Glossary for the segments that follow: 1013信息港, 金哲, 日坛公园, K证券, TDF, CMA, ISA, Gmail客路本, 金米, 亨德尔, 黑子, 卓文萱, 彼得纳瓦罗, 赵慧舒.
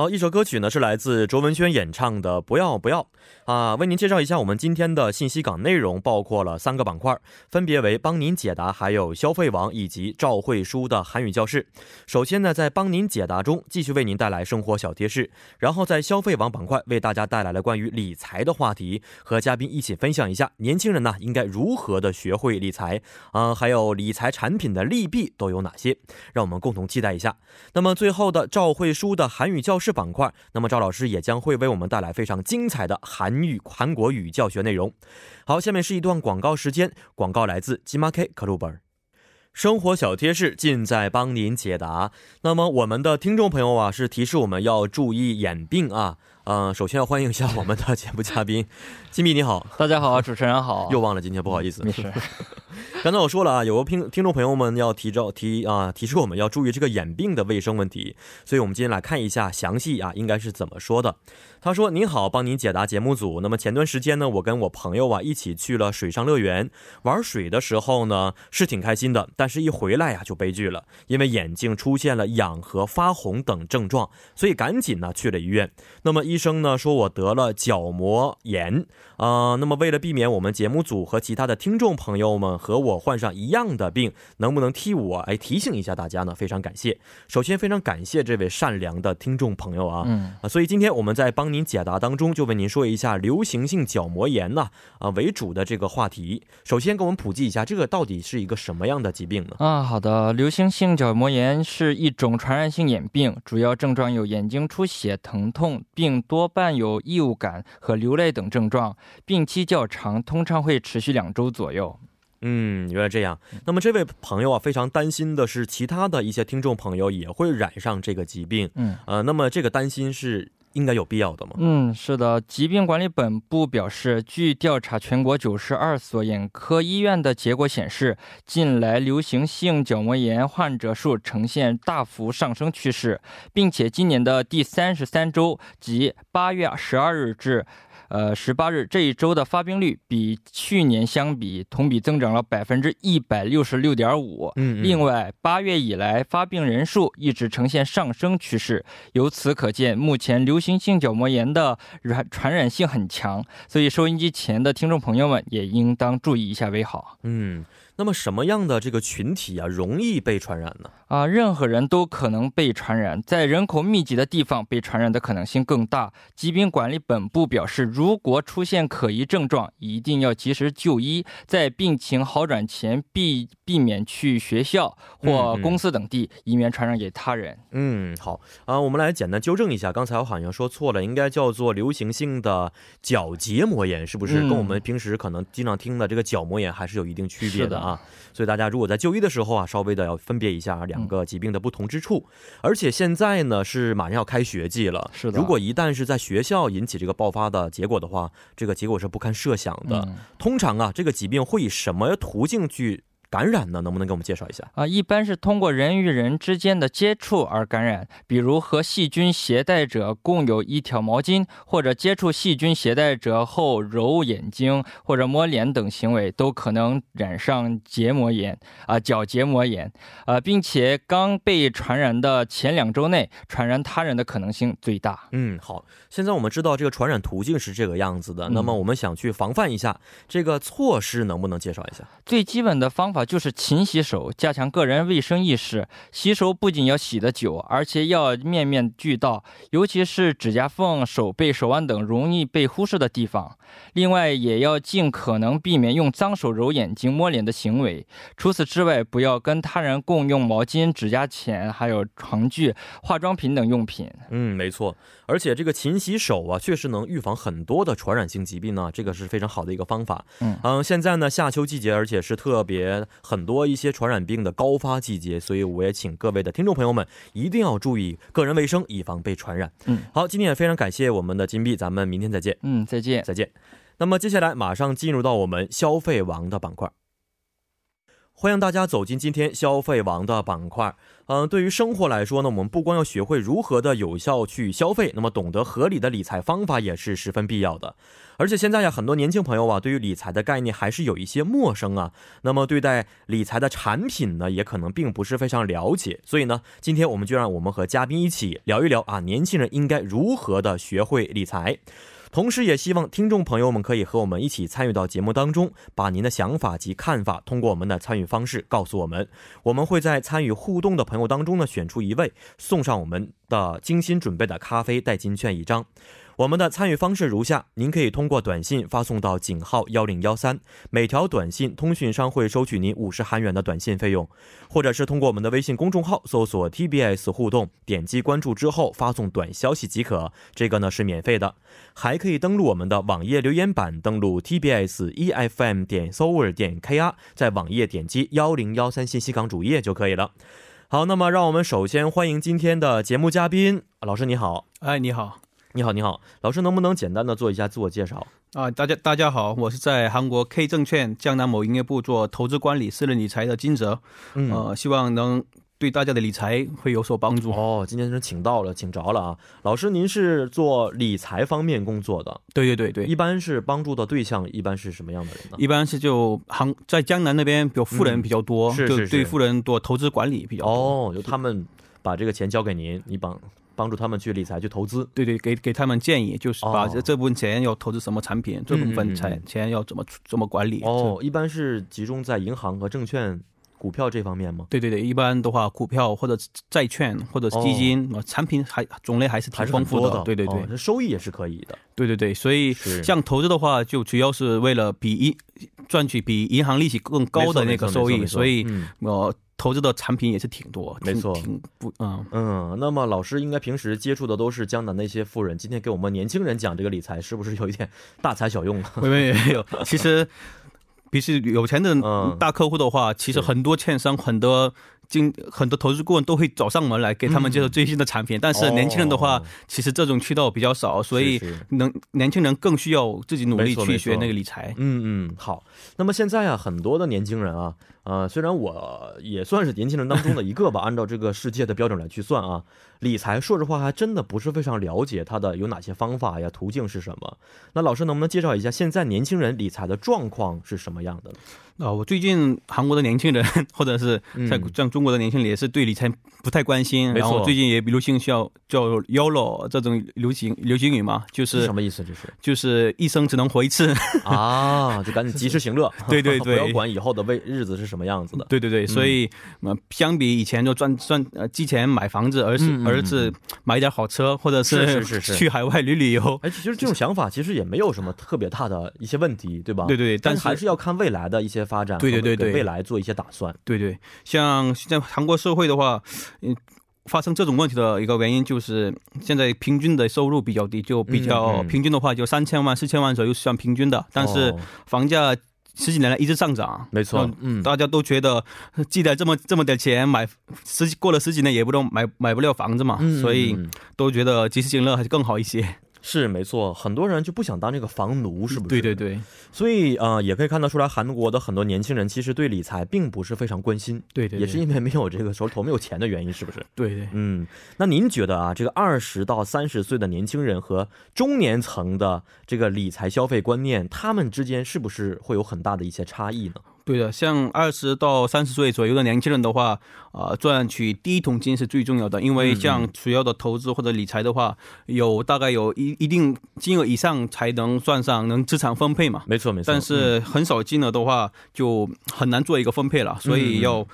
好，一首歌曲呢是来自卓文萱演唱的《不要不要》。啊，为您介绍一下我们今天的信息港内容，包括了三个板块，分别为帮您解答，还有消费网以及照会书的韩语教室。首先呢，在帮您解答中继续为您带来生活小贴士，然后在消费网板块为大家带来了关于理财的话题和嘉宾一起分享一下年轻人呢应该如何的学会理财。还有理财产品的利弊都有哪些，让我们共同期待一下。那么最后的照会书的韩语教室板块，那么赵老师也将会为我们带来非常精彩的韩语韩国语教学内容。好，下面是一段广告时间，广告来自 Gmail客路本。生活小贴士尽在帮您解答。那么我们的听众朋友啊是提示我们要注意眼病啊。 首先欢迎一下我们的节目嘉宾金米，你好。大家好，主持人好，又忘了今天不好意思，没事。刚才我说了啊，有个听众朋友们要提醒我们要注意这个眼病的卫生问题，所以我们今天来看一下详细啊应该是怎么说的。他说您好，帮您解答节目组，那么前段时间呢我跟我朋友啊一起去了水上乐园玩水的时候呢是挺开心的，但是一回来呀就悲剧了，因为眼睛出现了氧和发红等症状，所以赶紧呢去了医院。那么医生呢说我 得了角膜炎，那么为了避免我们节目组和其他的听众朋友们和我患上一样的病，能不能替我提醒一下大家呢？非常感谢。首先非常感谢这位善良的听众朋友啊，所以今天我们在帮您解答当中就为您说一下流行性角膜炎为主的这个话题。首先给我们普及一下这个到底是一个什么样的疾病呢？好的，流行性角膜炎是一种传染性眼病，主要症状有眼睛出血、疼痛、病 多伴有异物感和流泪等症状，并期较长，通常会持续2周左右。 原来这样。那么这位朋友啊非常担心的是其他的一些听众朋友也会染上这个疾病，那么这个担心是 应该有必要的吗？是的，疾病管理本部表示，据调查全国92所眼科医院的结果显示， 近来流行性角膜炎患者数呈现大幅上升趋势， 并且今年的第33周， 即 8月12日 至 18日 这一周的发病率比去年相比同比增长了166.5%。 另外 8月以来发病人数一直呈现上升趋势， 由此可见目前流行性角膜炎的传染性很强，所以收音机前的听众朋友们也应当注意一下为好。 那么什么样的这个群体啊容易被传染呢？任何人都可能被传染，在人口密集的地方被传染的可能性更大，疾病管理本部表示，如果出现可疑症状一定要及时就医，在病情好转前避免去学校或公司等地移民传染给他人。好，我们来简单纠正一下刚才我好像说错了，应该叫做流行性的角结膜炎是不是？跟我们平时可能经常听的这个角膜炎还是有一定区别的啊，所以大家如果在就医的时候啊稍微的要分别一下两个疾病的不同之处。而且现在呢是马上要开学季了，如果一旦是在学校引起这个爆发的结果的话，这个结果是不堪设想的，通常啊这个疾病会以什么途径去 感染呢？能不能给我们介绍一下？一般是通过人与人之间的接触而感染，比如和细菌携带者共有一条毛巾或者接触细菌携带者后揉眼睛或者摸脸等行为都可能染上结膜炎，角结膜炎，并且刚被传染的前2周内，传染他人的可能性最大。好，现在我们知道这个传染途径是这个样子的，那么我们想去防范一下，这个措施能不能介绍一下？最基本的方法就是 勤洗手，加强个人卫生意识，洗手不仅要洗得久，而且要面面俱到，尤其是指甲缝、手背、手腕等容易被忽视的地方。另外也要尽可能避免用脏手揉眼睛、摸脸的行为。除此之外，不要跟他人共用毛巾、指甲钳还有床具、化妆品等用品。没错，而且这个勤洗手啊确实能预防很多的传染性疾病呢，这个是非常好的一个方法。现在呢夏秋季节，而且是特别 很多一些传染病的高发季节，所以我也请各位的听众朋友们一定要注意个人卫生，以防被传染。好，今天也非常感谢我们的金币，咱们明天再见。再见。那么接下来马上进入到我们消费王的板块。欢迎大家走进今天消费王的板块。对于生活来说呢，我们不光要学会如何的有效去消费，那么懂得合理的理财方法也是十分必要的。而且现在呀，很多年轻朋友啊，对于理财的概念还是有一些陌生啊，那么对待理财的产品呢，也可能并不是非常了解。所以呢，今天我们就让我们和嘉宾一起聊一聊啊，年轻人应该如何的学会理财。同时也希望听众朋友们可以和我们一起参与到节目当中，把您的想法及看法通过我们的参与方式告诉我们，我们会在参与互动的朋友当中呢选出一位，送上我们的精心准备的咖啡代金券一张。我们的参与方式如下，您可以通过短信发送到井号1013，每条短信通讯商会收取您50韩元的短信费用，或者是通过我们的微信公众号搜索 TBS 互动，点击关注之后发送短消息即可，这个呢是免费的。还可以登录我们的网页留言板，登录 tbs.efm.soul.kr， 在网页点击1013信息港主页就可以了。好，那么让我们首先欢迎今天的节目嘉宾，老师你好。哎，你好。你好，你好，老师能不能简单的做一下自我介绍啊？大家好，我是在韩国 K 证券江南某营业部做投资管理私人理财的金哲，希望能对大家的理财会有所帮助。哦，今天是请着了啊，老师您是做理财方面工作的？对，一般是帮助的对象一般是什么样的人呢？一般是就在江南那边比较富人比较多，是对富人多，投资管理比较多。哦，就他们把这个钱交给您，你帮助他们去理财去投资。对，给他们建议，就是把这部分钱要投资什么产品，这部分钱要怎么管理。哦，一般是集中在银行和证券股票这方面吗？对，一般的话股票或者债券或者基金，产品种类还是挺丰富的。对、哦，收益也是可以的。对，所以像投资的话，就主要是为了赚取比银行利息更高的那个收益，所以投资的产品也是挺多，没错，那么老师应该平时接触的都是江南的一些富人，今天给我们年轻人讲这个理财，是不是有一点大材小用了？没有，其实比起有钱的大客户的话，其实很多券商、很多投资顾问都会找上门来给他们介绍最新的产品，但是年轻人的话，其实这种渠道比较少，所以年轻人更需要自己努力去学那个理财。好，那么现在啊，很多的年轻人啊。虽然我也算是年轻人当中的一个吧，按照这个世界的标准来去算啊，理财说实话还真的不是非常了解它的有哪些方法呀，途径是什么。那老师能不能介绍一下现在年轻人理财的状况是什么样的？我最近韩国的年轻人或者是像中国的年轻人也是对理财不太关心，然后最近也流行叫 YOLO 这种流行语嘛，就是什么意思？就是一生只能活一次啊，就赶紧及时行乐。对，不要管以后的日子是什么样子的。对，所以相比以前就积钱买房子，而是买一点好车，或者是去海外旅游。哎，其实这种想法其实也没有什么特别大的一些问题，对吧？对，但是还是要看未来的一些发展，对，未来做一些打算。对，像现在韩国社会的话，发生这种问题的一个原因就是现在平均的收入比较低，就比较平均的话就3000万、4000万左右算平均的，但是房价十几年来一直上涨，没错，大家都觉得记得这么点钱买过了十几年也不能买不了房子嘛，所以都觉得及时行乐还是更好一些。是，没错，很多人就不想当这个房奴，是不是？对，所以也可以看得出来，韩国的很多年轻人其实对理财并不是非常关心，对，也是因为没有这个手头没有钱的原因，是不是？对，那您觉得啊，这个20到30岁的年轻人和中年层的这个理财消费观念，他们之间是不是会有很大的一些差异呢？对的，像20到30岁左右的年轻人的话，赚取第一桶金是最重要的，因为像主要的投资或者理财的话，大概有一定金额以上才能算上能资产分配嘛。没错。但是很少金额的话，就很难做一个分配了，所以要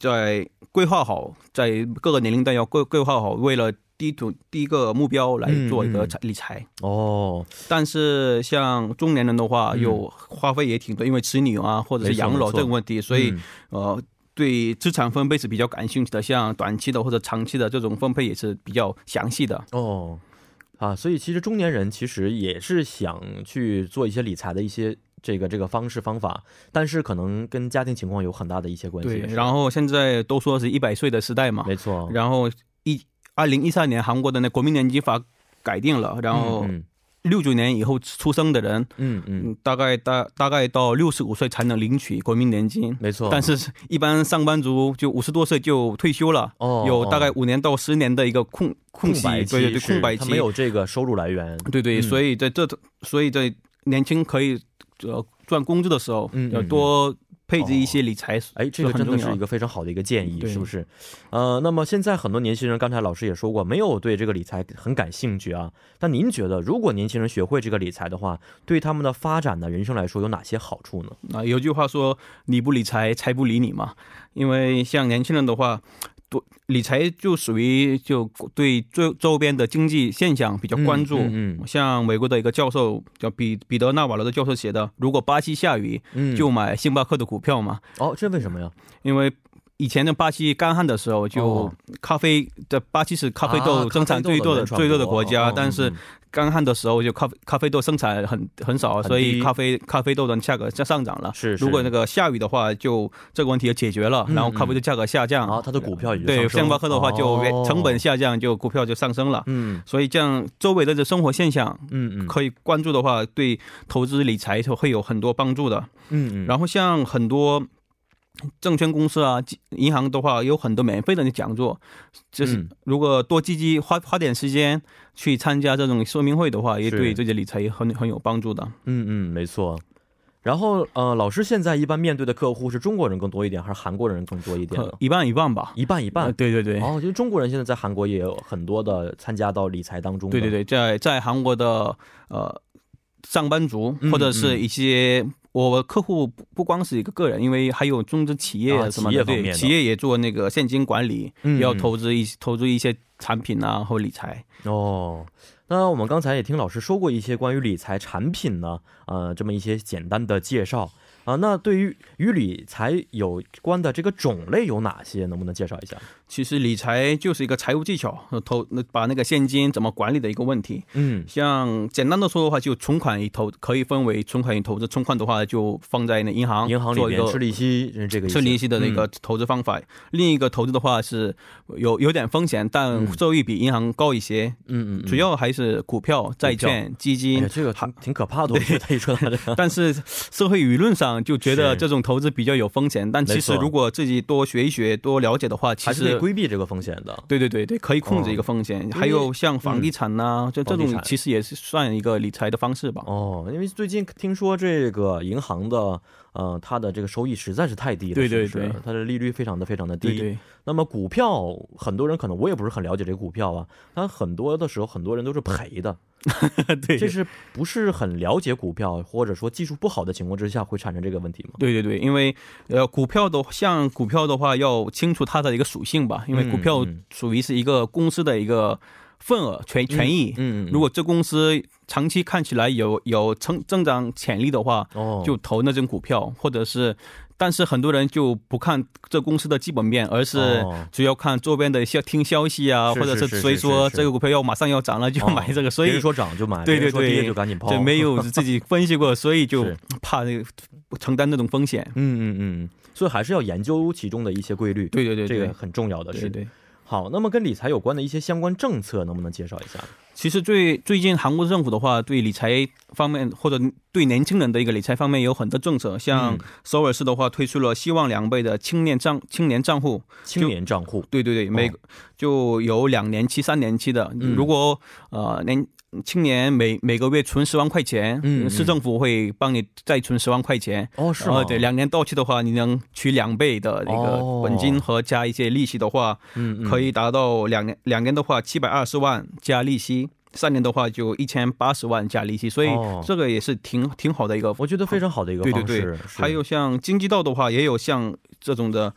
在规划好，在各个年龄段要规划好，为了第一个目标来做一个理财。但是像中年人的话，有花费也挺多，因为子女啊或者是养老这个问题，所以对资产分配是比较感兴趣的，像短期的或者长期的这种分配也是比较详细的。所以其实中年人其实也是想去做一些理财的一些这个方式方法，但是可能跟家庭情况有很大的一些关系。对，然后现在都说是100岁的时代嘛，没错。然后2013年韩国的那国民年金法改定了，然后1969年以后出生的人，大概到65岁才能领取国民年金，没错。但是一般上班族就50多岁就退休了，哦，有大概5年到10年的一个空息，对对，空白期，他没有这个收入来源，对对，所以在年轻可以赚工资的时候，要多配置一些理财，哎，这个真的是一个非常好的一个建议，是不是？那么现在很多年轻人，刚才老师也说过，没有对这个理财很感兴趣啊。但您觉得，如果年轻人学会这个理财的话，对他们的发展呢，人生来说有哪些好处呢？啊，有句话说，你不理财，财不理你嘛。因为像年轻人的话，理财就属于就对周边的经济现象比较关注，像美国的一个教授叫彼得纳瓦罗的教授写的，如果巴西下雨，就买星巴克的股票嘛。哦，这为什么呀？因为以前的巴西干旱的时候，就咖啡的，巴西是咖啡豆生产最多的国家，但是干旱的时候就咖啡豆生产很少，所以咖啡豆的价格上涨了。是，如果那个下雨的话，就这个问题也解决了，然后咖啡豆价格下降，它的股票也对，星巴克的话就成本下降，就股票就上升了。所以这样周围的生活现象，可以关注的话，对投资理财会有很多帮助的。然后像很多证券公司啊，银行的话有很多免费的讲座，就是如果多积极花点时间去参加这种说明会的话，也对这些理财也很有帮助的。没错。然后老师现在一般面对的客户是中国人更多一点，还是韩国人更多一点？一半一半吧，一半。对对对。哦，就是中国人现在在韩国也有很多的参加到理财当中。对对对，在韩国的上班族或者是一些。我客户不光是一个个人，因为还有中资企业什么的，对，企业也做那个现金管理，也要投资一些产品啊或理财。哦，那我们刚才也听老师说过一些关于理财产品呢，这么一些简单的介绍啊。那对于与理财有关的这个种类有哪些？能不能介绍一下？其实理财就是一个财务技巧，把那个现金怎么管理的一个问题。像简单的说的话，就存款与投可以分为存款与投资。存款的话就放在那银行里面吃利息，这个吃利息的那个投资方法。另一个投资的话是有点风险，但收益比银行高一些。主要还是股票、债券、基金。这个挺可怕的，我觉得一说到这个。但是社会舆论上就觉得这种投资比较有风险，但其实如果自己多学一学、多了解的话，其实规避这个风险的，对对对对，可以控制一个风险。还有像房地产呐，这种其实也是算一个理财的方式吧。哦，因为最近听说这个银行的，它的这个收益实在是太低了，对对对，它的利率非常的低。对对。那么股票，很多人可能我也不是很了解这个股票啊，但很多的时候很多人都是赔的。对，这是不是很了解股票或者说技术不好的情况之下会产生这个问题吗？对对对，因为股票的话要清楚它的一个属性吧，因为股票属于是一个公司的一个份额权益。如果这公司长期看起来有增长潜力的话，就投那种股票，或者是。但是很多人就不看这公司的基本面，而是主要看周边的听消息啊，或者是谁说这个股票马上要涨了就买这个，所以别说涨就买，对对对，别说跌就赶紧抛，对，没有自己分析过，所以就怕承担那种风险。所以还是要研究其中的一些规律，对对对，这个很重要的是。对对。好，那么跟理财有关的一些相关政策能不能介绍一下？其实最近韩国政府的话，对理财方面或者对年轻人的一个理财方面有很多政策，像首尔市的话推出了希望2倍的青年账户。青年账户，对对对，就有2年期、3年期的。如果青年每个月存10万块钱，市政府会帮你再存10万块钱。哦，是吗？对，2年到期的话，你能取2倍的那个本金和加一些利息的话，可以达到两年的话720万加利息，3年的话就1080万加利息，所以这个也是挺好的一个，我觉得非常好的一个方式。对对对，还有像京畿道的话，也有像这种的。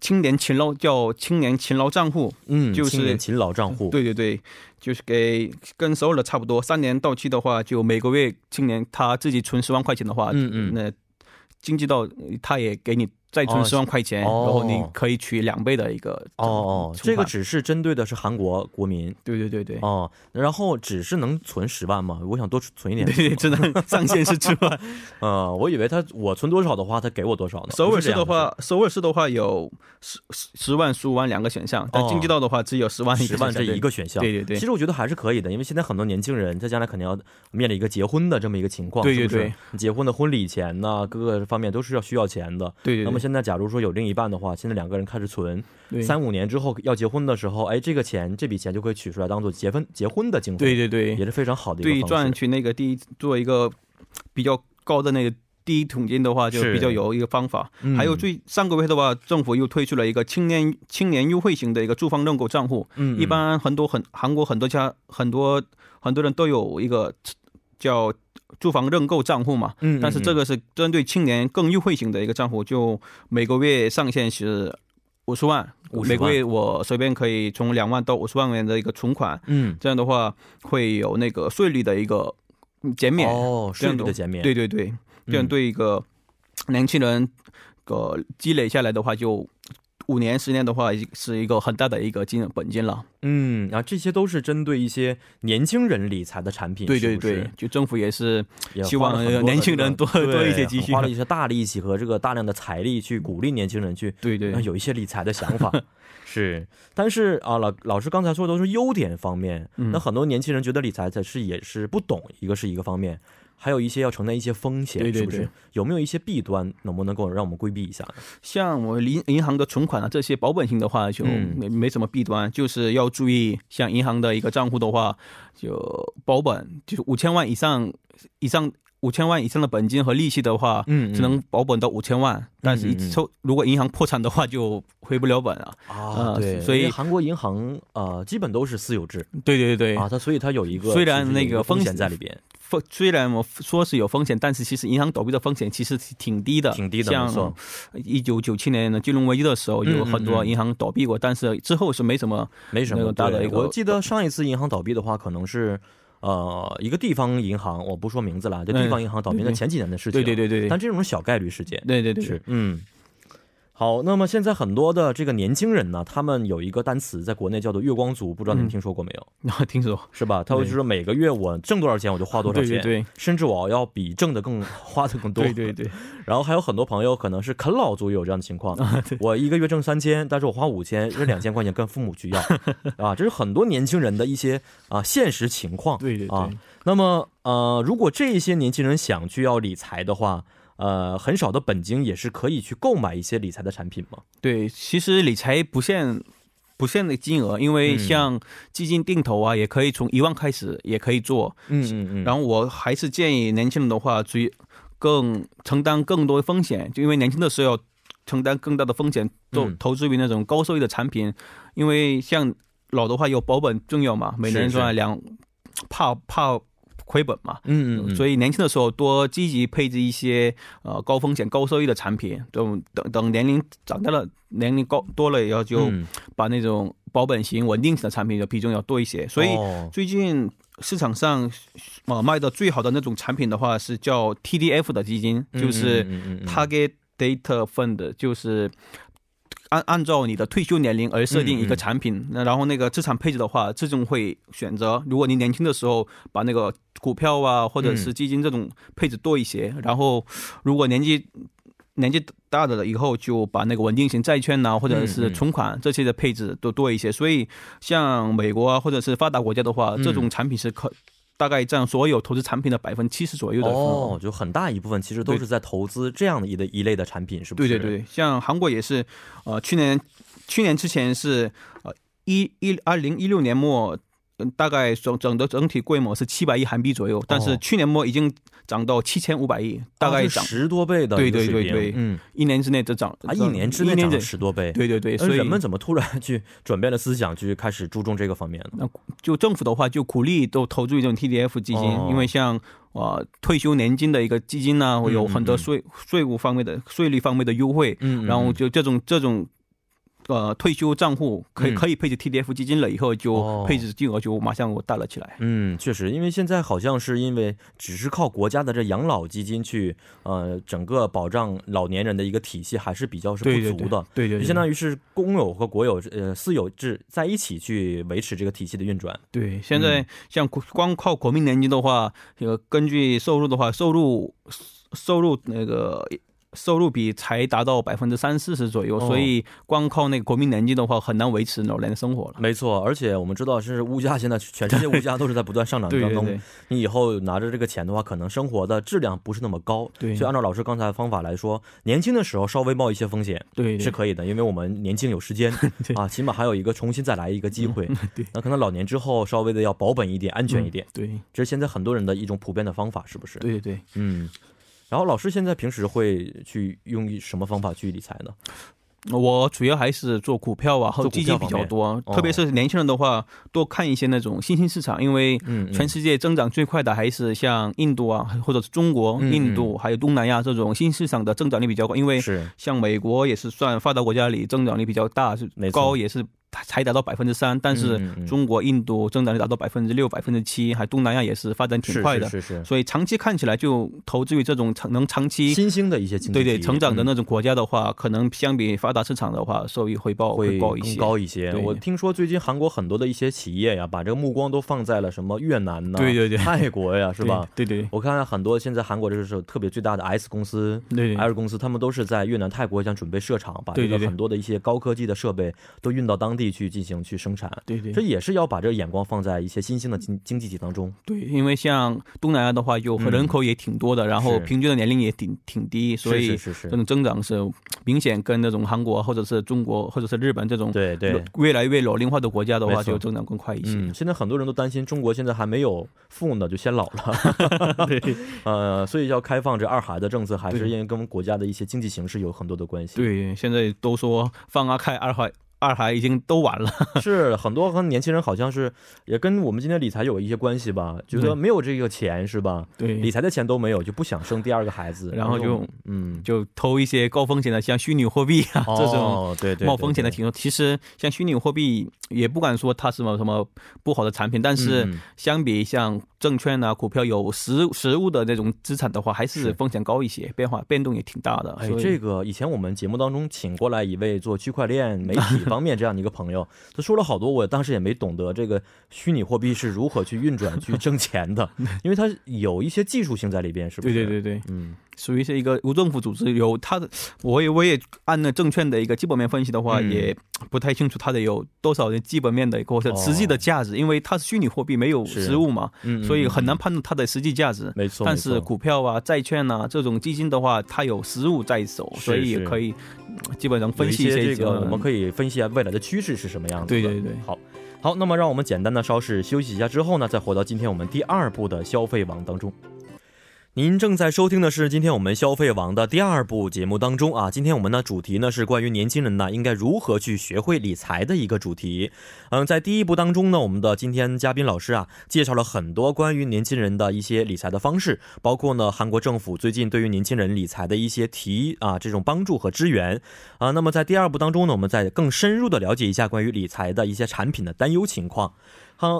青年勤劳账户，就是青年勤劳账户，对对对，就是给跟首尔的差不多，3年到期的话，就每个月青年他自己存10万块钱的话，那经济到他也给你再存10万块钱、哦、然后你可以取2倍的一个哦，这个只是针对的是韩国国民。对对对对。哦，然后只是能存10万吗？我想多存一点。对对，真的上限是10万。我以为我存多少的话，他给我多少呢？首尔市的话有10万、15万两个选项，但京畿道的话只有10万这一个选项。对对对。其实我觉得还是可以的，因为现在很多年轻人他将来肯定要面临一个结婚的这么一个情况。对对对。是不是结婚的婚礼钱呢，各个方面都是要需要钱的。对对对。那么现在假如说有另一半的话，现在两个人开始存，3-5年之后要结婚的时候，哎，这笔钱就可以取出来当做结婚的经费。对对对，也是非常好的一个方式。对，赚取那个做一个比较高的那个第一桶金的话，就比较有一个方法。还有上个月的话，政府又推出了一个青年优惠型的一个住房认购账户。一般韩国很多人都有一个叫住房认购账户嘛，但是这个是针对青年更优惠型的一个账户，就每个月上限是50万，每个月我随便可以从2万到50万元的一个存款，这样的话会有那个税率的一个减免，税率的减免，对对对，这样对一个年轻人积累下来的话就。5年10年的话是一个很大的一个本金了。这些都是针对一些年轻人理财的产品。对对对，是不是就政府也是希望年轻人多一些积蓄，花了一些大力气和这个大量的财力去鼓励年轻人去对对有一些理财的想法。是，但是啊，老师刚才说的都是优点方面，那很多年轻人觉得理财也是不懂，一个方面。还有一些要承担一些风险，对对对，是不是？有没有一些弊端，能不能够让我们规避一下？像我银行的存款啊，这些保本型的话就没什么弊端，就是要注意，像银行的一个账户的话，就保本，就是5000万以上。5000万以上的本金和利息的话，只能保本到5000万，但是如果银行破产的话，就回不了本了啊。对，所以韩国银行基本都是私有制。对对对啊，所以它有一个虽然那个风险在里边，虽然我说是有风险，但是其实银行倒闭的风险其实挺低的，挺低的。像1997年的金融危机的时候，有很多银行倒闭过，但是之后是没什么大的一个。我记得上一次银行倒闭的话，可能是。一个地方银行，我不说名字了，就地方银行倒闭的前几年的事情。对对对对。但这种小概率事件。对对对。是，好，那么现在很多的这个年轻人呢，他们有一个单词在国内叫做月光族，不知道你听说过没有？听说是吧？他会说每个月我挣多少钱我就花多少钱，对对对，甚至我要比挣的更花的更多。对对对。然后还有很多朋友可能是啃老族，也有这样的情况。我一个月挣3000，但是我花5000，这2000块钱跟父母去要啊，这是很多年轻人的一些现实情况。对对对。啊，那么如果这些年轻人想去要理财的话。很少的本金也是可以去购买一些理财的产品吗？对，其实理财不限的金额，因为像基金定投啊，也可以从1万开始也可以做。然后我还是建议年轻人的话，更承担更多风险，就因为年轻的时候要承担更大的风险，投资于那种高收益的产品。因为像老的话有保本重要嘛，每年赚怕亏本嘛，所以年轻的时候多积极配置一些高风险高收益的产品，等年龄长大了，年龄多了以后，就把那种保本型稳定型的产品的比重要多一些。所以最近市场上卖的最好的那种产品的话是叫 TDF 的基金，就是 Target Date Fund， 就是按照你的退休年龄而设定一个产品，然后那个资产配置的话，这种会选择，如果你年轻的时候把那个股票啊或者是基金这种配置多一些，然后如果年纪大的了以后，就把那个稳定型债券啊或者是存款这些的配置都多一些。所以像美国啊或者是发达国家的话，这种产品是大概占所有投资产品的70%左右的就很大一部分其实都是在投资这样的一类的产品，是不是？对对对，像韩国也是，去年之前是2016年末，大概整体规模是700亿韩币左右，但是去年末已经涨到7500亿，大概涨10多倍的。对对对对，一年之内就涨啊！一年之内涨10多倍，对对对。所以人们怎么突然去转变了思想，去开始注重这个方面呢？就政府的话，就鼓励都投注一种 TDF 基金，因为像。退休年金的一个基金呢，有很多税务方面的税率方面的优惠，然后就这种退休账户可以配置 TDF 基金了，以后就配置金额就马上大了起来。嗯，确实，因为现在好像是因为只是靠国家的这养老基金去整个保障老年人的一个体系还是比较是不足的。对对 对, 对, 对, 对，相当于是公有和国有私有制在一起去维持这个体系的运转。对，现在像光靠国民年金的话，根据收入的话，收入比才达到 30-40% 左右，所以光靠那个国民年金的话很难维持老年的生活了。没错，而且我们知道是物价，现在全世界物价都是在不断上涨当中。对对对对，你以后拿着这个钱的话可能生活的质量不是那么高。对，所以按照老师刚才的方法来说，年轻的时候稍微冒一些风险，对对是可以的，因为我们年轻有时间啊，起码还有一个重新再来一个机会。对，那可能老年之后稍微的要保本一点，安全一点。对，这是现在很多人的一种普遍的方法，是不是？对对对，嗯。然后老师现在平时会去用什么方法去理财呢？我主要还是做股票啊，和基金比较多，特别是年轻人的话，多看一些那种新兴市场，因为全世界增长最快的还是像印度啊，或者是中国、印度还有东南亚这种新市场的增长率比较高，因为像美国也是算发达国家里增长率比较大，是高也是。才达到 3%， 但是中国、印度增长率达到 6%、7%， 还东南亚也是发展挺快的，是所以长期看起来就投资于这种能长期新兴的一些经济对对成长的那种国家的话，可能相比发达市场的话，收益回报会高一些。高一些。我听说最近韩国很多的一些企业呀，把这个目光都放在了什么越南呐、对对对，泰国呀，是吧？对 对, 对。我看很多现在韩国就是特别最大的 S 公司、L 公司，他们都是在越南、泰国想准备设厂，把这个很多的一些高科技的设备都运到当地。去进行去生产，对对，这也是要把这个眼光放在一些新兴的经济体当中。对，因为像东南亚的话，有人口也挺多的，然后平均的年龄也挺低，所以这种增长是明显跟那种韩国或者是中国或者是日本这种对对越来越老龄化的国家的话，就增长更快一些。现在很多人都担心中国现在还没有富呢，就先老了。对，所以要开放这二孩的政策，还是因为跟国家的一些经济形势有很多的关系。对，现在都说放开二孩已经都完了。是，很多和年轻人好像是也跟我们今天理财有一些关系吧，觉得没有这个钱是吧，对，理财的钱都没有，就不想生第二个孩子，然后就投一些高风险的，像虚拟货币啊、这种对对冒风险的挺多。其实像虚拟货币也不敢说它是什么不好的产品，但是相比像证券啊、股票有实物的那种资产的话，还是风险高一些，变动也挺大的。哎，这个以前我们节目当中请过来一位做区块链媒体方面这样的一个朋友，他说了好多我当时也没懂得这个虚拟货币是如何去运转去挣钱的，因为它有一些技术性在里边，是不是？对对对对，属于是一个无政府组织，有它的，我也按了证券的一个基本面分析的话，也不太清楚它的有多少的基本面的或者实际的价值，因为它是虚拟货币没有实物嘛，所以很难判断它的实际价值。没错，但是股票啊、债券啊这种基金的话，它有实物在手，所以也可以基本上分析一些这个，我们可以分析。未来的趋势是什么样子的？对对对，好，那么让我们简单的稍事休息一下之后呢，再回到今天我们第二部的消费网当中。您正在收听的是今天我们消费网的第二部节目当中啊，今天我们的主题呢是关于年轻人呢应该如何去学会理财的一个主题。在第一部当中呢，我们的今天嘉宾老师啊介绍了很多关于年轻人的一些理财的方式，包括呢韩国政府最近对于年轻人理财的一些这种帮助和支援啊。那么在第二部当中呢，我们再更深入的了解一下关于理财的一些产品的担忧情况。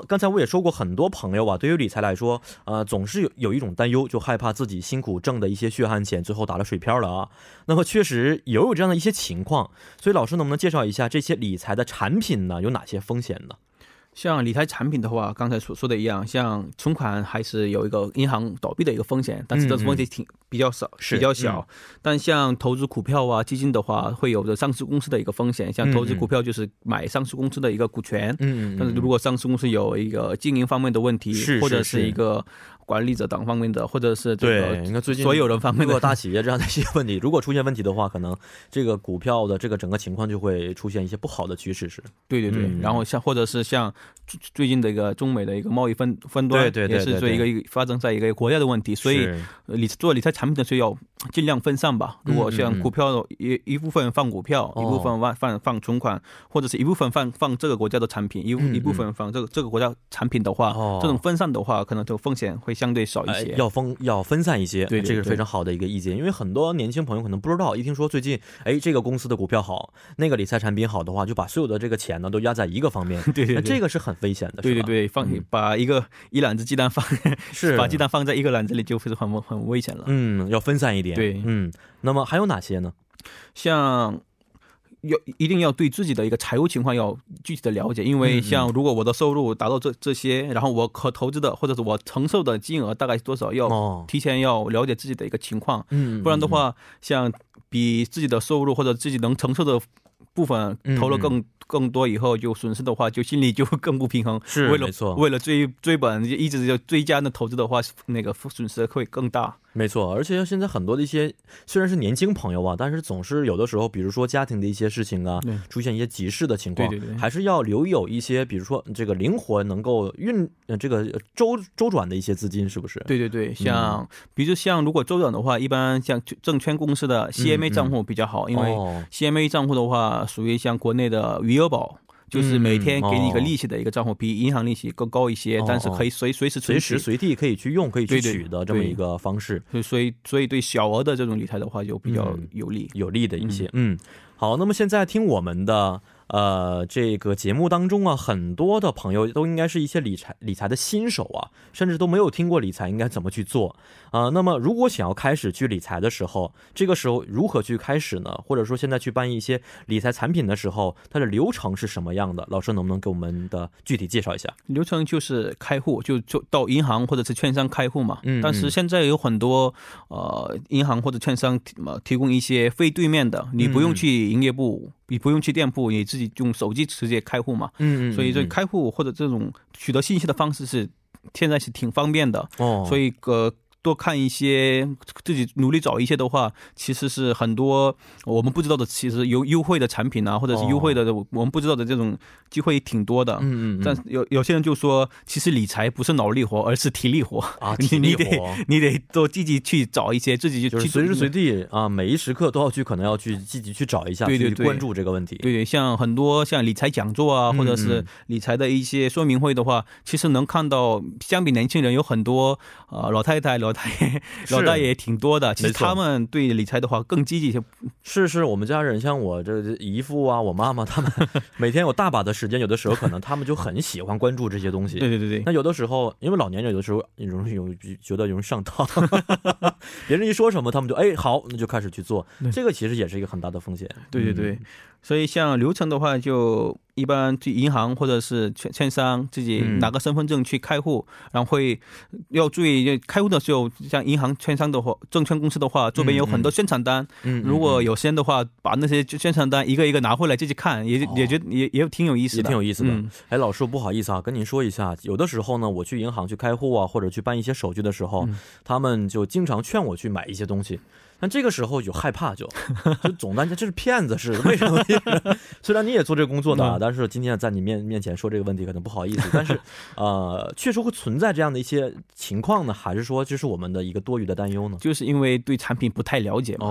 刚才我也说过，很多朋友啊对于理财来说总是有一种担忧，就害怕自己辛苦挣的一些血汗钱最后打了水漂了啊。那么确实也有这样的一些情况，所以老师能不能介绍一下这些理财的产品呢有哪些风险呢？像理财产品的话，刚才所说的一样，像存款还是有一个银行倒闭的一个风险，但是这风险比较小。但像投资股票啊、基金的话，会有着上市公司的一个风险。像投资股票就是买上市公司的一个股权，但是如果上市公司有一个经营方面的问题，或者是一个管理者党方面的，或者是这个所有人方面的，如果大企业这样的一些问题，如果出现问题的话，可能这个股票的这个整个情况就会出现一些不好的趋势，是。对对对，然后像或者是像最近的一个中美的一个贸易纷端，对对对对对对，也是一个发生在一个国家的问题，所以做理财产品的时候要尽量分散吧。如果像股票一部分放股票，一部分放存款，或者是一部分放这个国家的产品，一部分放这个国家产品的话，这种分散的话，可能就风险会相对少一些，要分散一些，对，这个是非常好的一个意见。因为很多年轻朋友可能不知道，一听说最近哎这个公司的股票好，那个理财产品好的话，就把所有的这个钱呢都压在一个方面，对对对，这个是很危险的，对对对，放把一篮子鸡蛋放，是把鸡蛋放在一个篮子里就是很危险了，嗯，要分散一点，对，嗯，那么还有哪些呢？像一定要对自己的一个财务情况要具体的了解，因为像如果我的收入达到这些，然后我可投资的或者是我承受的金额大概是多少，要提前要了解自己的一个情况，不然的话，像比自己的收入或者自己能承受的部分投了更多以后，就损失的话，就心里就更不平衡。是，为了追本，一直就追加的投资的话，那个损失会更大。没错，而且现在很多的一些虽然是年轻朋友啊，但是总是有的时候，比如说家庭的一些事情啊，出现一些急事的情况，对对对，还是要留有一些，比如说这个灵活能够这个周转的一些资金，是不是？对对对，像比如像如果周转的话，一般像证券公司的 CMA 账户比较好，因为 CMA 账户的话，属于像国内的余额宝。就是每天给你一个利息的一个账户，比银行利息更高一些，但是可以随时随地可以去用，可以去取的这么一个方式。对对对，所以对小额的这种理财的话，就比较有利的一些。嗯，好，那么现在听我们的这个节目当中啊，很多的朋友都应该是一些理财的新手啊，甚至都没有听过理财应该怎么去做啊。那么如果想要开始去理财的时候，这个时候如何去开始呢？或者说现在去办一些理财产品的时候，它的流程是什么样的？老师能不能给我们的具体介绍一下？流程就是开户，就到银行或者是券商开户嘛。但是现在有很多银行或者券商提供一些非对面的，你不用去营业部。你不用去店铺，你自己用手机直接开户嘛，所以这开户或者这种取得信息的方式是现在是挺方便的，所以多看一些，自己努力找一些的话，其实是很多我们不知道的，其实有优惠的产品啊，或者是优惠的我们不知道的这种机会挺多的。但有些人就说，其实理财不是脑力活，而是体力活啊，你得多积极去找一些，自己就是随时随地啊，每一时刻都要去，可能要去积极去找一下，对对对，去关注这个问题。对对，像很多像理财讲座啊，或者是理财的一些说明会的话，其实能看到，相比年轻人有很多老太太老大爷挺多的，其实他们对理财的话更积极一些。是我们家人，像我这姨父啊，我妈妈，他们每天有大把的时间，有的时候可能他们就很喜欢关注这些东西。对对对，那有的时候因为老年人有的时候有觉得容易上当，别人一说什么他们就哎好，那就开始去做，这个其实也是一个很大的风险。对对对，所以像流程的话，就一般去银行或者是券商自己拿个身份证去开户，然后会要注意开户的时候，像银行券商的话，证券公司的话，周边有很多宣传单，如果有时间的话，把那些宣传单一个一个拿回来自己看，也觉得也挺有意思的，也挺有意思的。哎，老师不好意思啊，跟您说一下，有的时候呢，我去银行去开户啊，或者去办一些手续的时候，他们就经常劝我去买一些东西。但这个时候有害怕，就总担心这是骗子是为什么？虽然你也做这个工作的，但是今天在你面前说这个问题可能不好意思，但是确实会存在这样的一些情况呢，还是说这是我们的一个多余的担忧呢？就是因为对产品不太了解嘛，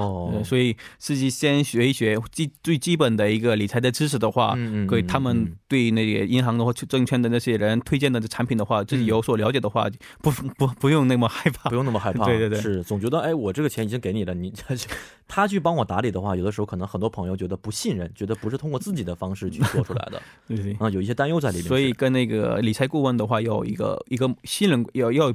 所以自己先学一学最基本的一个理财的知识的话，给他们对那个银行的或证券的那些人推荐的产品的话，自己有所了解的话，不用那么害怕，不用那么害怕，对对对，是总觉得哎，我这个钱已经给你了。他去帮我打理的话，有的时候可能很多朋友觉得不信任，觉得不是通过自己的方式去做出来的，有一些担忧在里面。所以跟那个理财顾问的话，要一个信任，要有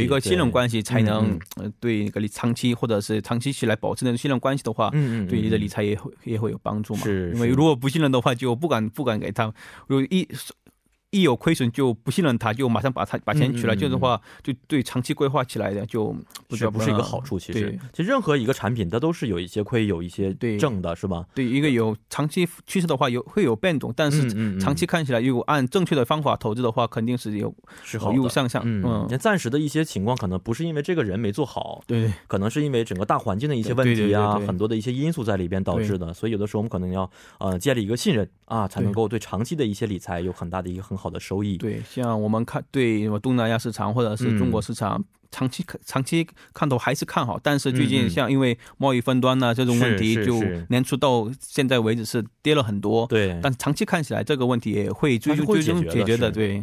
一个信任关系，才能对那个长期或者是长期起来保持那种信任关系的话，对你的理财也会有帮助嘛。是，因为如果不信任的话，就不敢给他，如果一有亏损就不信任他，就马上把钱取来，这样的话就对长期规划起来的就不是一个好处。其实任何一个产品它都是有一些亏有一些正的，是吧？对，一个有长期趋势的话会有变动，但是长期看起来如果按正确的方法投资的话，肯定是有上。暂时的一些情况可能不是因为这个人没做好，对，可能是因为整个大环境的一些问题啊，对对对对，很多的一些因素在里边导致的，所以有的时候我们可能要建立一个信任啊，才能够对长期的一些理财有很大的一个好的收益。对，像我们看对东南亚市场或者是中国市场长期看头还是看好，但是最近像因为贸易分端啊这种问题，就年初到现在为止是跌了很多。对，但长期看起来这个问题也会最终解决的。对，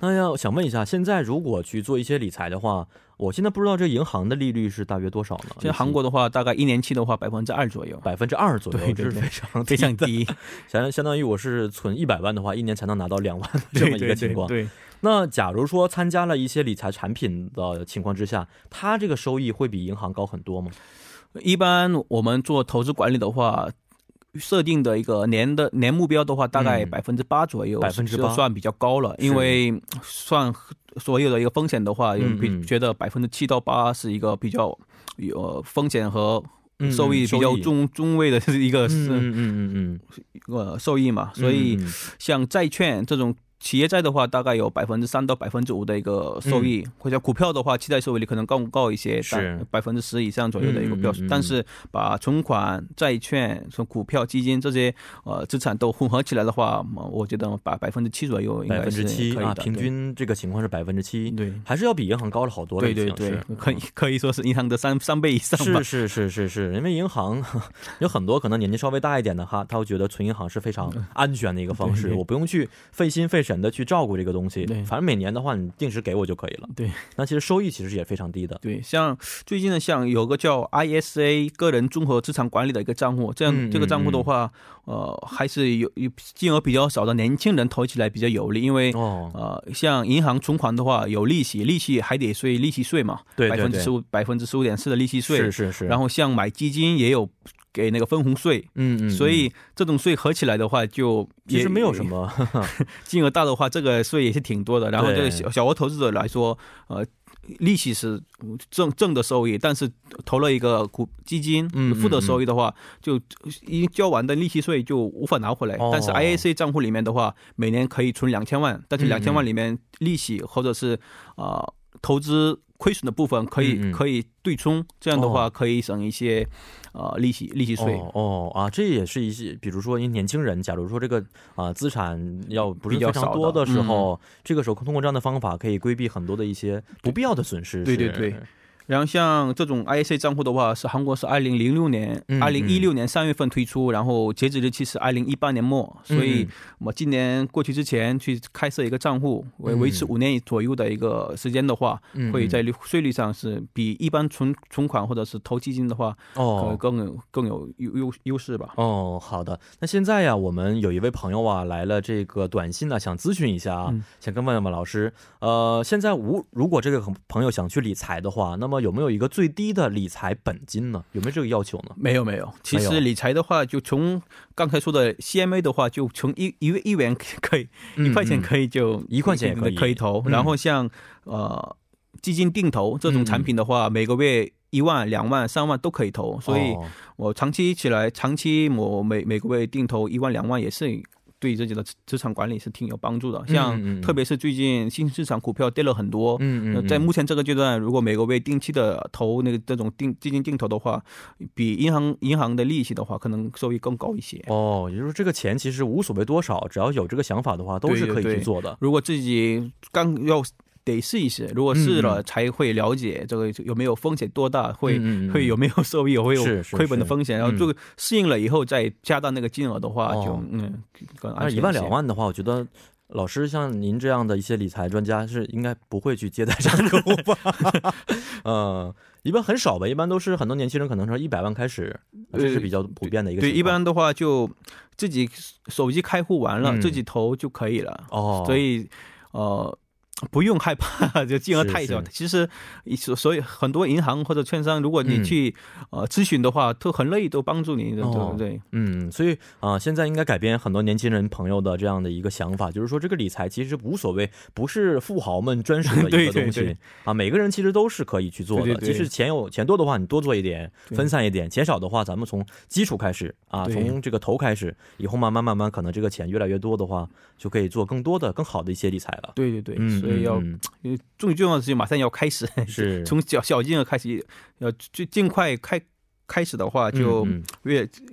那要想问一下，现在如果去做一些理财的话，我现在不知道这银行的利率是大约多少呢？现在韩国的话，大概一年期的话2%左右，2%左右，对，是非常低，相当于我是存100万的话，一年才能拿到2万这么一个情况。对。那假如说参加了一些理财产品的情况之下，它这个收益会比银行高很多吗？一般我们做投资管理的话，设定的一个年目标的话，大概8%左右，就算比较高了，因为算所有的一个风险的话，觉得7%到8%是一个比较有风险和收益比较中位的一个收益嘛，所以像债券这种。企业债的话，大概有3%到5%的一个收益，或者股票的话，期待收益率可能更高一些，是10%以上左右的一个标准。但是把存款、债券、股票、基金这些资产都混合起来的话，我觉得把7%左右应该是可以的。平均这个情况是7%，对，还是要比银行高了好多了。对，可以说是银行的3倍以上吧。是，因为银行有很多可能年纪稍微大一点的哈，他会觉得存银行是非常安全的一个方式，我不用去费心费神的去照顾这个东西，反正每年的话你定时给我就可以了。对，那其实收益其实也非常低的。对，像最近呢，像有个叫 ISA 个人综合资产管理的一个账户，这个账户的话，还是有金额比较少的年轻人投起来比较有利，因为像银行存款的话有利息还得税嘛，15.4%的利息税，是。然后像买基金也有。给那个分红税，所以这种税合起来的话就其实没有什么金额大的话，这个税也是挺多的。然后对小额投资者来说，利息是正的收益，但是投了一个基金负的收益的话，就已经交完的利息税就无法拿回来。但是 ISA 账户里面的话，每年可以存2000万，但是2000万里面利息或者是投资亏损的部分可以对冲，这样的话可以省一些利息税。这也是一些，比如说因为年轻人，假如说这个资产要不是非常多的时候，这个时候通过这样的方法可以规避很多的一些不必要的损失。对。然后像这种 ISA 账户的话，是韩国是2016年3月份推出，然后截止日期是2018年末，所以我今年过去之前去开设一个账户，维持5年左右的一个时间的话，会在税率上是比一般存款或者是投基金的话更有优势吧。好的，那现在呀，我们有一位朋友啊来了这个短信呢，想咨询一下啊，想跟问问老师，现在如果这个朋友想去理财的话，那么有没有一个最低的理财本金呢？有没有这个要求呢？没有。其实理财的话，就从刚才说的 CMA 的话，就从1元可以，1块钱可以就1块钱可以投。然后像基金定投这种产品的话，每个月1万、2万、3万都可以投。所以我长期我每个月定投1万、2万也是。对自己的资产管理是挺有帮助的，像特别是最近新市场股票跌了很多，在目前这个阶段，如果每个月定期的投那个这种基金定投的话，比银行的利息的话，可能收益更高一些。也就是说这个钱其实无所谓多少，只要有这个想法的话，都是可以去做的。对，如果自己刚要。得试一试，如果试了才会了解这个有没有风险多大，会有没有收益，会有亏本的风险。然后就适应了以后再加大那个金额的话，就更安全一些。1万2万的话，我觉得老师像您这样的一些理财专家是应该不会去接待这样的客户吧？一般很少吧，一般都是很多年轻人可能说100万开始，这是比较普遍的一个情况。对，一般的话就自己手机开户完了，自己投就可以了。所以不用害怕，就金额太小。其实，所以很多银行或者券商，如果你去咨询的话，都很乐意都帮助你，对不对？所以现在应该改变很多年轻人朋友的这样的一个想法，就是说这个理财其实无所谓，不是富豪们专属的一个东西。对啊，每个人其实都是可以去做的。其实钱多的话，你多做一点，分散一点；钱少的话，咱们从基础开始啊，从这个头开始，以后慢慢可能这个钱越来越多的话，就可以做更多的、更好的一些理财了。对，所以最重要的是马上要开始，是从小金额开始，要尽快开始的话，就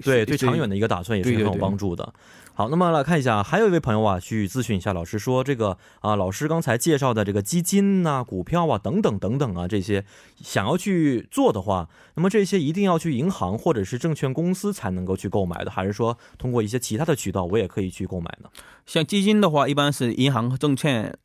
对长远的一个打算也是很有帮助的。好，那么来看一下，还有一位朋友啊去咨询一下老师，说这个啊，老师刚才介绍的这个基金啊、股票啊等等等等啊，这些想要去做的话，那么这些一定要去银行或者是证券公司才能够去购买的，还是说通过一些其他的渠道我也可以去购买呢？像基金的话，一般是银行和证券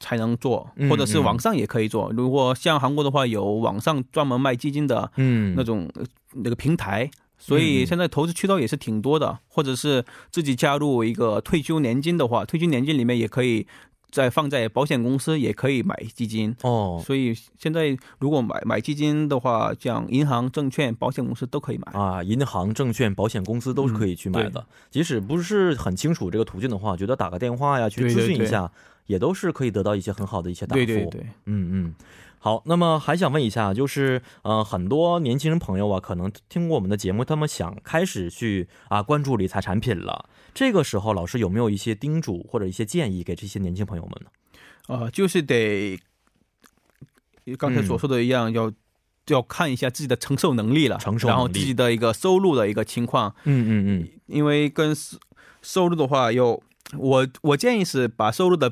才能做，或者是网上也可以做。如果像韩国的话，有网上专门卖基金的那种那个平台，所以现在投资渠道也是挺多的。或者是自己加入一个退休年金的话，退休年金里面也可以再放在保险公司也可以买基金哦，所以现在如果买基金的话，像银行、证券、保险公司都可以买啊，银行、证券、保险公司都是可以去买的。即使不是很清楚这个途径的话，觉得打个电话呀去咨询一下，对对对，也都是可以得到一些很好的一些答复。对对对，好，那么还想问一下，就是很多年轻人朋友啊，可能听过我们的节目，他们想开始去啊关注理财产品了。这个时候，老师有没有一些叮嘱或者一些建议给这些年轻朋友们呢？就是得刚才所说的一样，要看一下自己的承受能力了，然后自己的一个收入的一个情况。因为跟收入的话，我建议是把收入的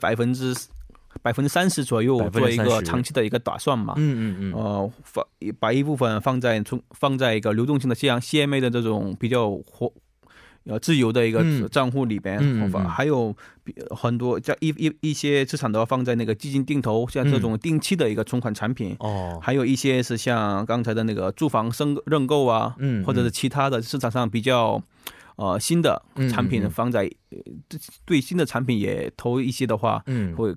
30%左右做一个长期的一个打算嘛，把一部分放在一个流动性的像 CMA 的这种比较自由的一个账户里边，还有很多像一些资产都要放在那个基金定投，像这种定期的一个存款产品，还有一些是像刚才的那个住房认购啊，或者是其他的市场上比较新的产品放在对新的产品也投一些的话，会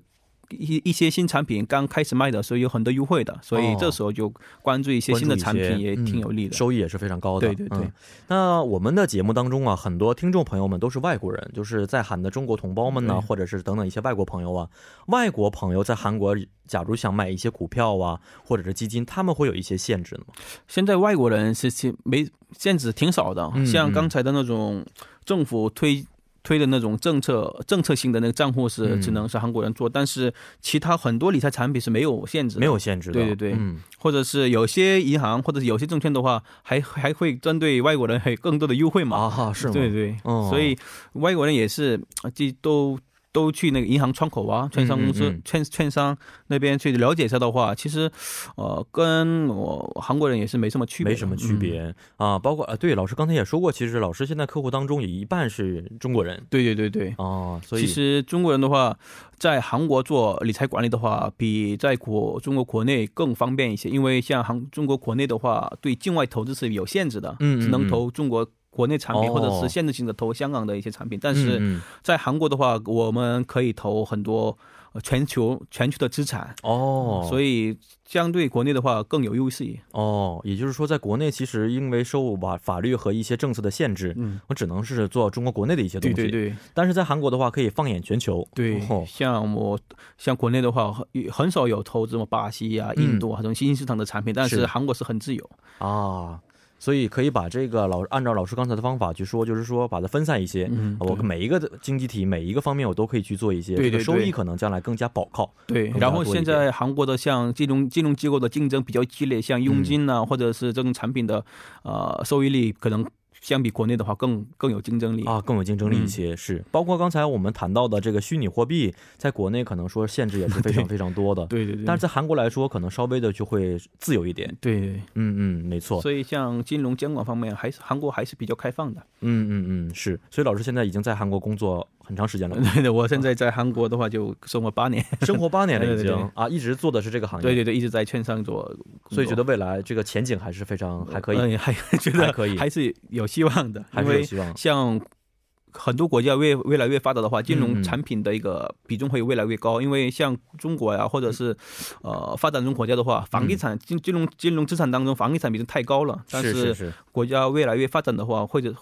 一些新产品刚开始卖的，所以有很多优惠的，所以这时候就关注一些新的产品也挺有利的，收益也是非常高的。对对对。那我们的节目当中啊，很多听众朋友们都是外国人，就是在韩的中国同胞们呢，或者是等等一些外国朋友啊，外国朋友在韩国假如想买一些股票啊，或者是基金，他们会有一些限制吗？现在外国人是没限制挺少的，像刚才的那种政府推的那种政策性的那个账户是只能是韩国人做，但是其他很多理财产品是没有限制的，对对对，或者是有些银行或者是有些证券的话，还会针对外国人还有更多的优惠嘛，是吗？对对，所以外国人也是都去那个银行窗口啊、券商那边去了解一下的话，其实跟韩国人也是没什么区别啊。包括对，老师刚才也说过，其实老师现在客户当中有一半是中国人。对对对对所以其实中国人的话在韩国做理财管理的话，比在中国国内更方便一些，因为像中国国内的话对境外投资是有限制的，只能投中国国内产品，或者是限制性的投香港的一些产品，但是在韩国的话，我们可以投很多全球的资产，所以相对国内的话更有优势。也就是说在国内其实因为受法律和一些政策的限制，我只能是做中国国内的一些东西。对对对。但是在韩国的话可以放眼全球。对，像国内的话很少有投资巴西啊、印度啊这种新兴市场的产品，但是韩国是很自由啊。所以可以把这个按照老师刚才的方法去说，就是说把它分散一些，我每一个经济体每一个方面我都可以去做一些，这个收益可能将来更加保靠。对，然后现在韩国的像金融机构的竞争比较激烈，像佣金啊，或者是这种产品的收益率可能相比国内的话更有竞争力啊，更有竞争力一些。是，包括刚才我们谈到的这个虚拟货币，在国内可能说限制也是非常非常多的。对对对。但是在韩国来说，可能稍微的就会自由一点。对，没错。所以像金融监管方面，韩国还是比较开放的。是。所以老师现在已经在韩国工作很长时间了。对的，我现在在韩国的话就生活八年了已经。对对对啊，一直做的是这个行业。对对对，一直在券商做。所以觉得未来这个前景还是非常还可以，觉得还可以，还是有希望的，因为像很多国家越来越发达的话，金融产品的一个比重会越来越高。因为像中国呀，或者是发展中国家的话，房地产金融资产当中房地产比重太高了。但是国家越来越发展的话，或者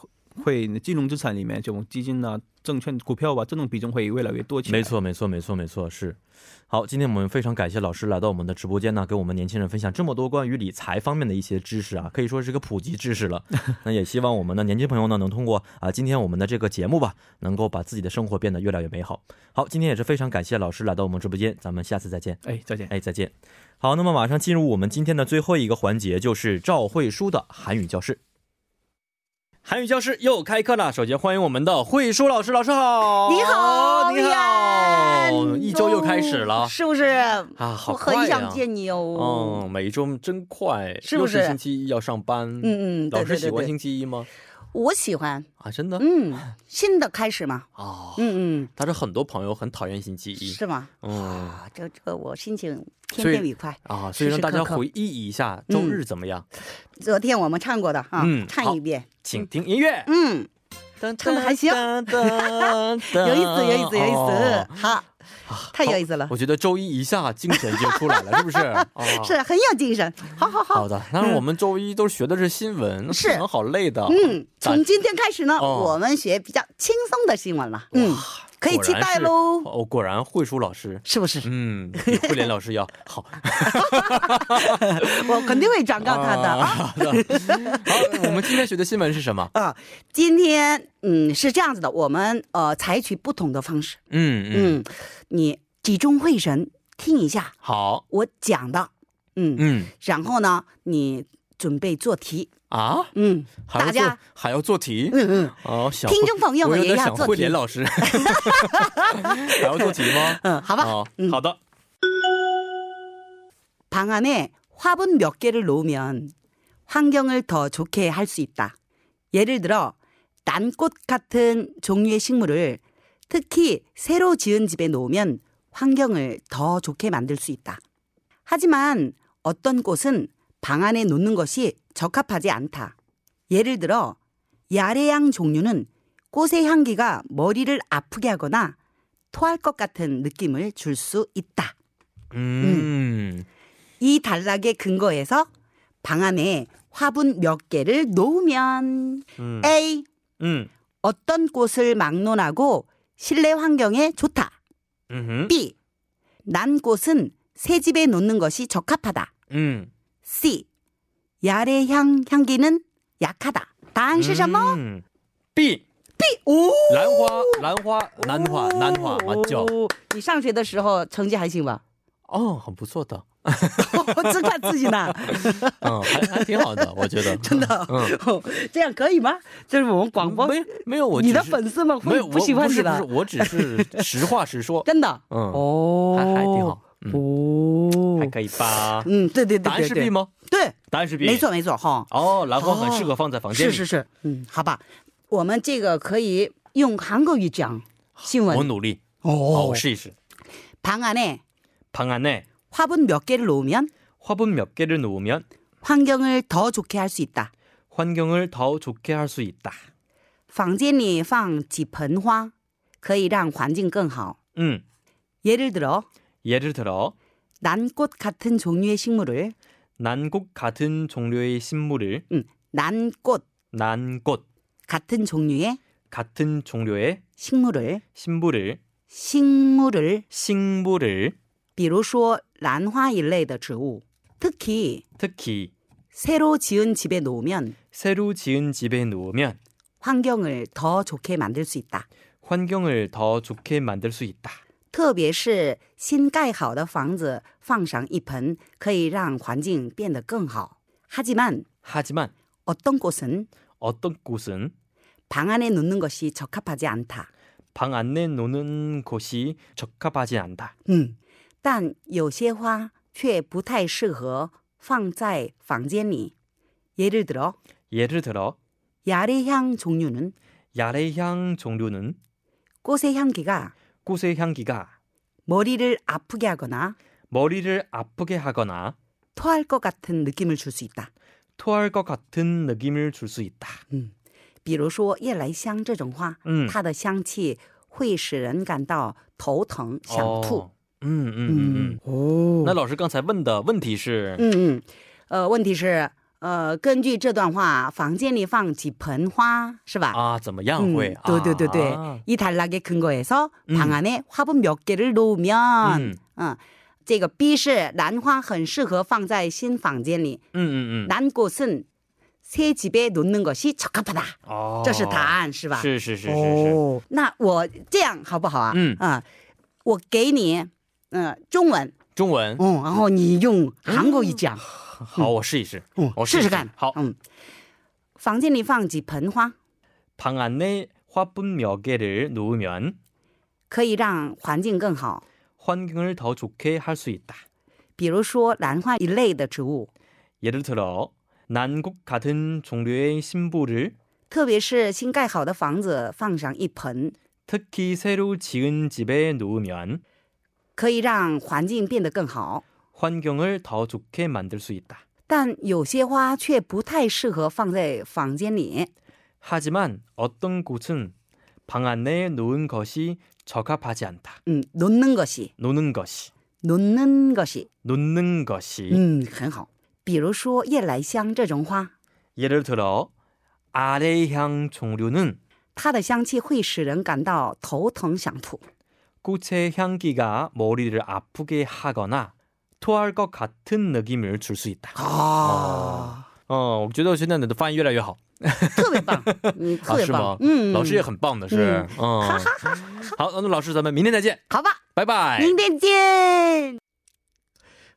会金融资产里面这种基金啊、证券、股票啊这种比重会越来越多起来。没错，是。好，今天我们非常感谢老师来到我们的直播间呢，给我们年轻人分享这么多关于理财方面的一些知识啊，可以说是个普及知识了。那也希望我们的年轻朋友呢，能通过今天我们的这个节目吧，能够把自己的生活变得越来越美好。好，今天也是非常感谢老师来到我们直播间，咱们下次再见。再见。好，那么马上进入我们今天的最后一个环节，就是赵慧舒的韩语教室。韩语教室又开课啦！首先欢迎我们的惠舒老师，老师好！你好，你好，一周又开始了，是不是？啊，好快呀！很想见你哦。是不是？我很想见你哦。嗯，每周真快，是不是？老师星期一要上班，老师喜欢星期一吗？ 我喜欢啊，真的？嗯，新的开始嘛。哦，但是很多朋友很讨厌星期一，是吗？嗯，这我心情天天愉快啊，所以让大家回忆一下周日怎么样。昨天我们唱过的啊，唱一遍。请听音乐。嗯，真的还行。有意思，有意思，有意思。好。 太有意思了，我觉得周一一下精神就出来了，是不是？是很有精神。好好好，好的，那我们周一都学的是新闻，很好累的，从今天开始呢我们学比较轻松的新闻了，可以记带喽。果然惠舒老师是不是？嗯，不连老师要好。我肯定会长高他的啊。好，我们今天 是这样子的，我们采取不同的方式。你集中会神听一下。好，我讲的，然后呢你准备做题啊。嗯，大家还要做题。听众朋友们也要做题吗？还要做题吗？好吧，好的。好的，방 안에 화분 몇 개를 놓으면 환경을 더 좋게 할 수 있다. 예를 들어 난꽃 같은 종류의 식물을 특히 새로 지은 집에 놓으면 환경을 더 좋게 만들 수 있다. 하지만 어떤 꽃은 방 안에 놓는 것이 적합하지 않다. 예를 들어 야레양 종류는 꽃의 향기가 머리를 아프게 하거나 토할 것 같은 느낌을 줄 수 있다. 이 단락의 근거에서 방 안에 화분 몇 개를 놓으면 A. 어떤 꽃을 막론하고 실내 환경에 좋다. B. 난 꽃은 새 집에 놓는 것이 적합하다. C. 야레향 향기는 약하다. 答案是什么? B. B. 오. 兰花 맞죠? 你上学的时候成绩还行吧? 哦，很不错的。 自夸自己呢。嗯，还挺好的，我觉得真的。这样可以吗？这是我们广播没有你的粉丝们会不喜欢你的。真的哦，还挺好。还可以吧？嗯，对对对，没错没错哈。哦，兰花很适合放在房间是是是，嗯，好吧，我们这个可以用韩国语讲新闻，我努力。哦，试一试。방 안에 화분 몇 개를 놓으면 환경을 더 좋게 할 수 있다. 환경을 더 좋게 할 수 있다. 房间里放几盆花可以让环境更好. 예를 들어 난꽃 같은 종류의 식물을 난꽃 같은 종류의 식물을 比如说兰花一类的植物 특히 새로 지은 집에 놓으면 환경을 더 좋게 만들 수 있다. 환경을 더 좋게 만들 수 있다. 特别是新盖好的房子放上一盆可以让环境变得更好. 하지만 어떤 꽃은 방 안에 놓는 것이 적합하지 않다. 방 안에 놓는 곳이 적합하지 않다. 但有些花却不太适合放在房间里. 예를 들어 야레향 종류는 꽃의 향기가 머리를 아프게 하거나 토할 것 같은 느낌을 줄 수 있다. 比如说夜来香这种花，它的香气会使人感到头疼想吐。 那老师刚才问的问题是，根据这段话，房间里放几盆花是吧？啊，怎么样会？对对对对，이 단락의 근거에서 방 안에 화분 몇 개를 놓으면, 这个 B 是兰花很适合放在新房间里。난꽃은 새 집에 놓는 것이 적합하다. 这是答案是吧？是是是是是。那我这样好不好啊？我给你。 中文，然后你用韩国语讲。好，我试一试，我试试看。好，房间里放几盆花。방 안에 화분 몇 개를 놓으면 可以让环境更好. 환경을 더 좋게 할 수 있다. 比如说兰花一类的植物. 예를 들어 난곡 같은 종류의 심부를 特别是新盖好的房子放上一盆. 특히 새로 지은 집에 놓으면 可以让环境变得更好. 환경을 더 좋게 만들 수 있다. 但有些花却不太适合放在房间里. 하지만 어떤 곳은 방 안에 놓은 것이 적합하지 않다. 놓는 것이. 很好. 比如说夜来香这种花. 예를 들어 아래향 종류는 它的香气会使人感到头疼想吐. 꽃의 향기가 머리를 아프게 하거나 토할 것 같은 느낌을 줄 수 있다. 아, 我觉得现在你的翻译越来越好。 特别棒，老师也很棒的是。好，那么老师咱们明天再见。好吧，拜拜。明天见。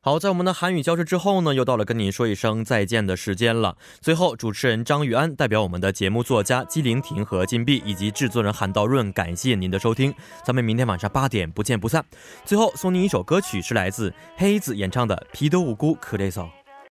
好，在我们的韩语教室之后呢，又到了跟您说一声再见的时间了。最后主持人张宇安代表我们的节目作家姬玲婷和金碧以及制作人韩道润感谢您的收听，咱们明天晚上8点不见不散。最后送你一首歌曲，是来自黑子演唱的《비도 오고 그래서》。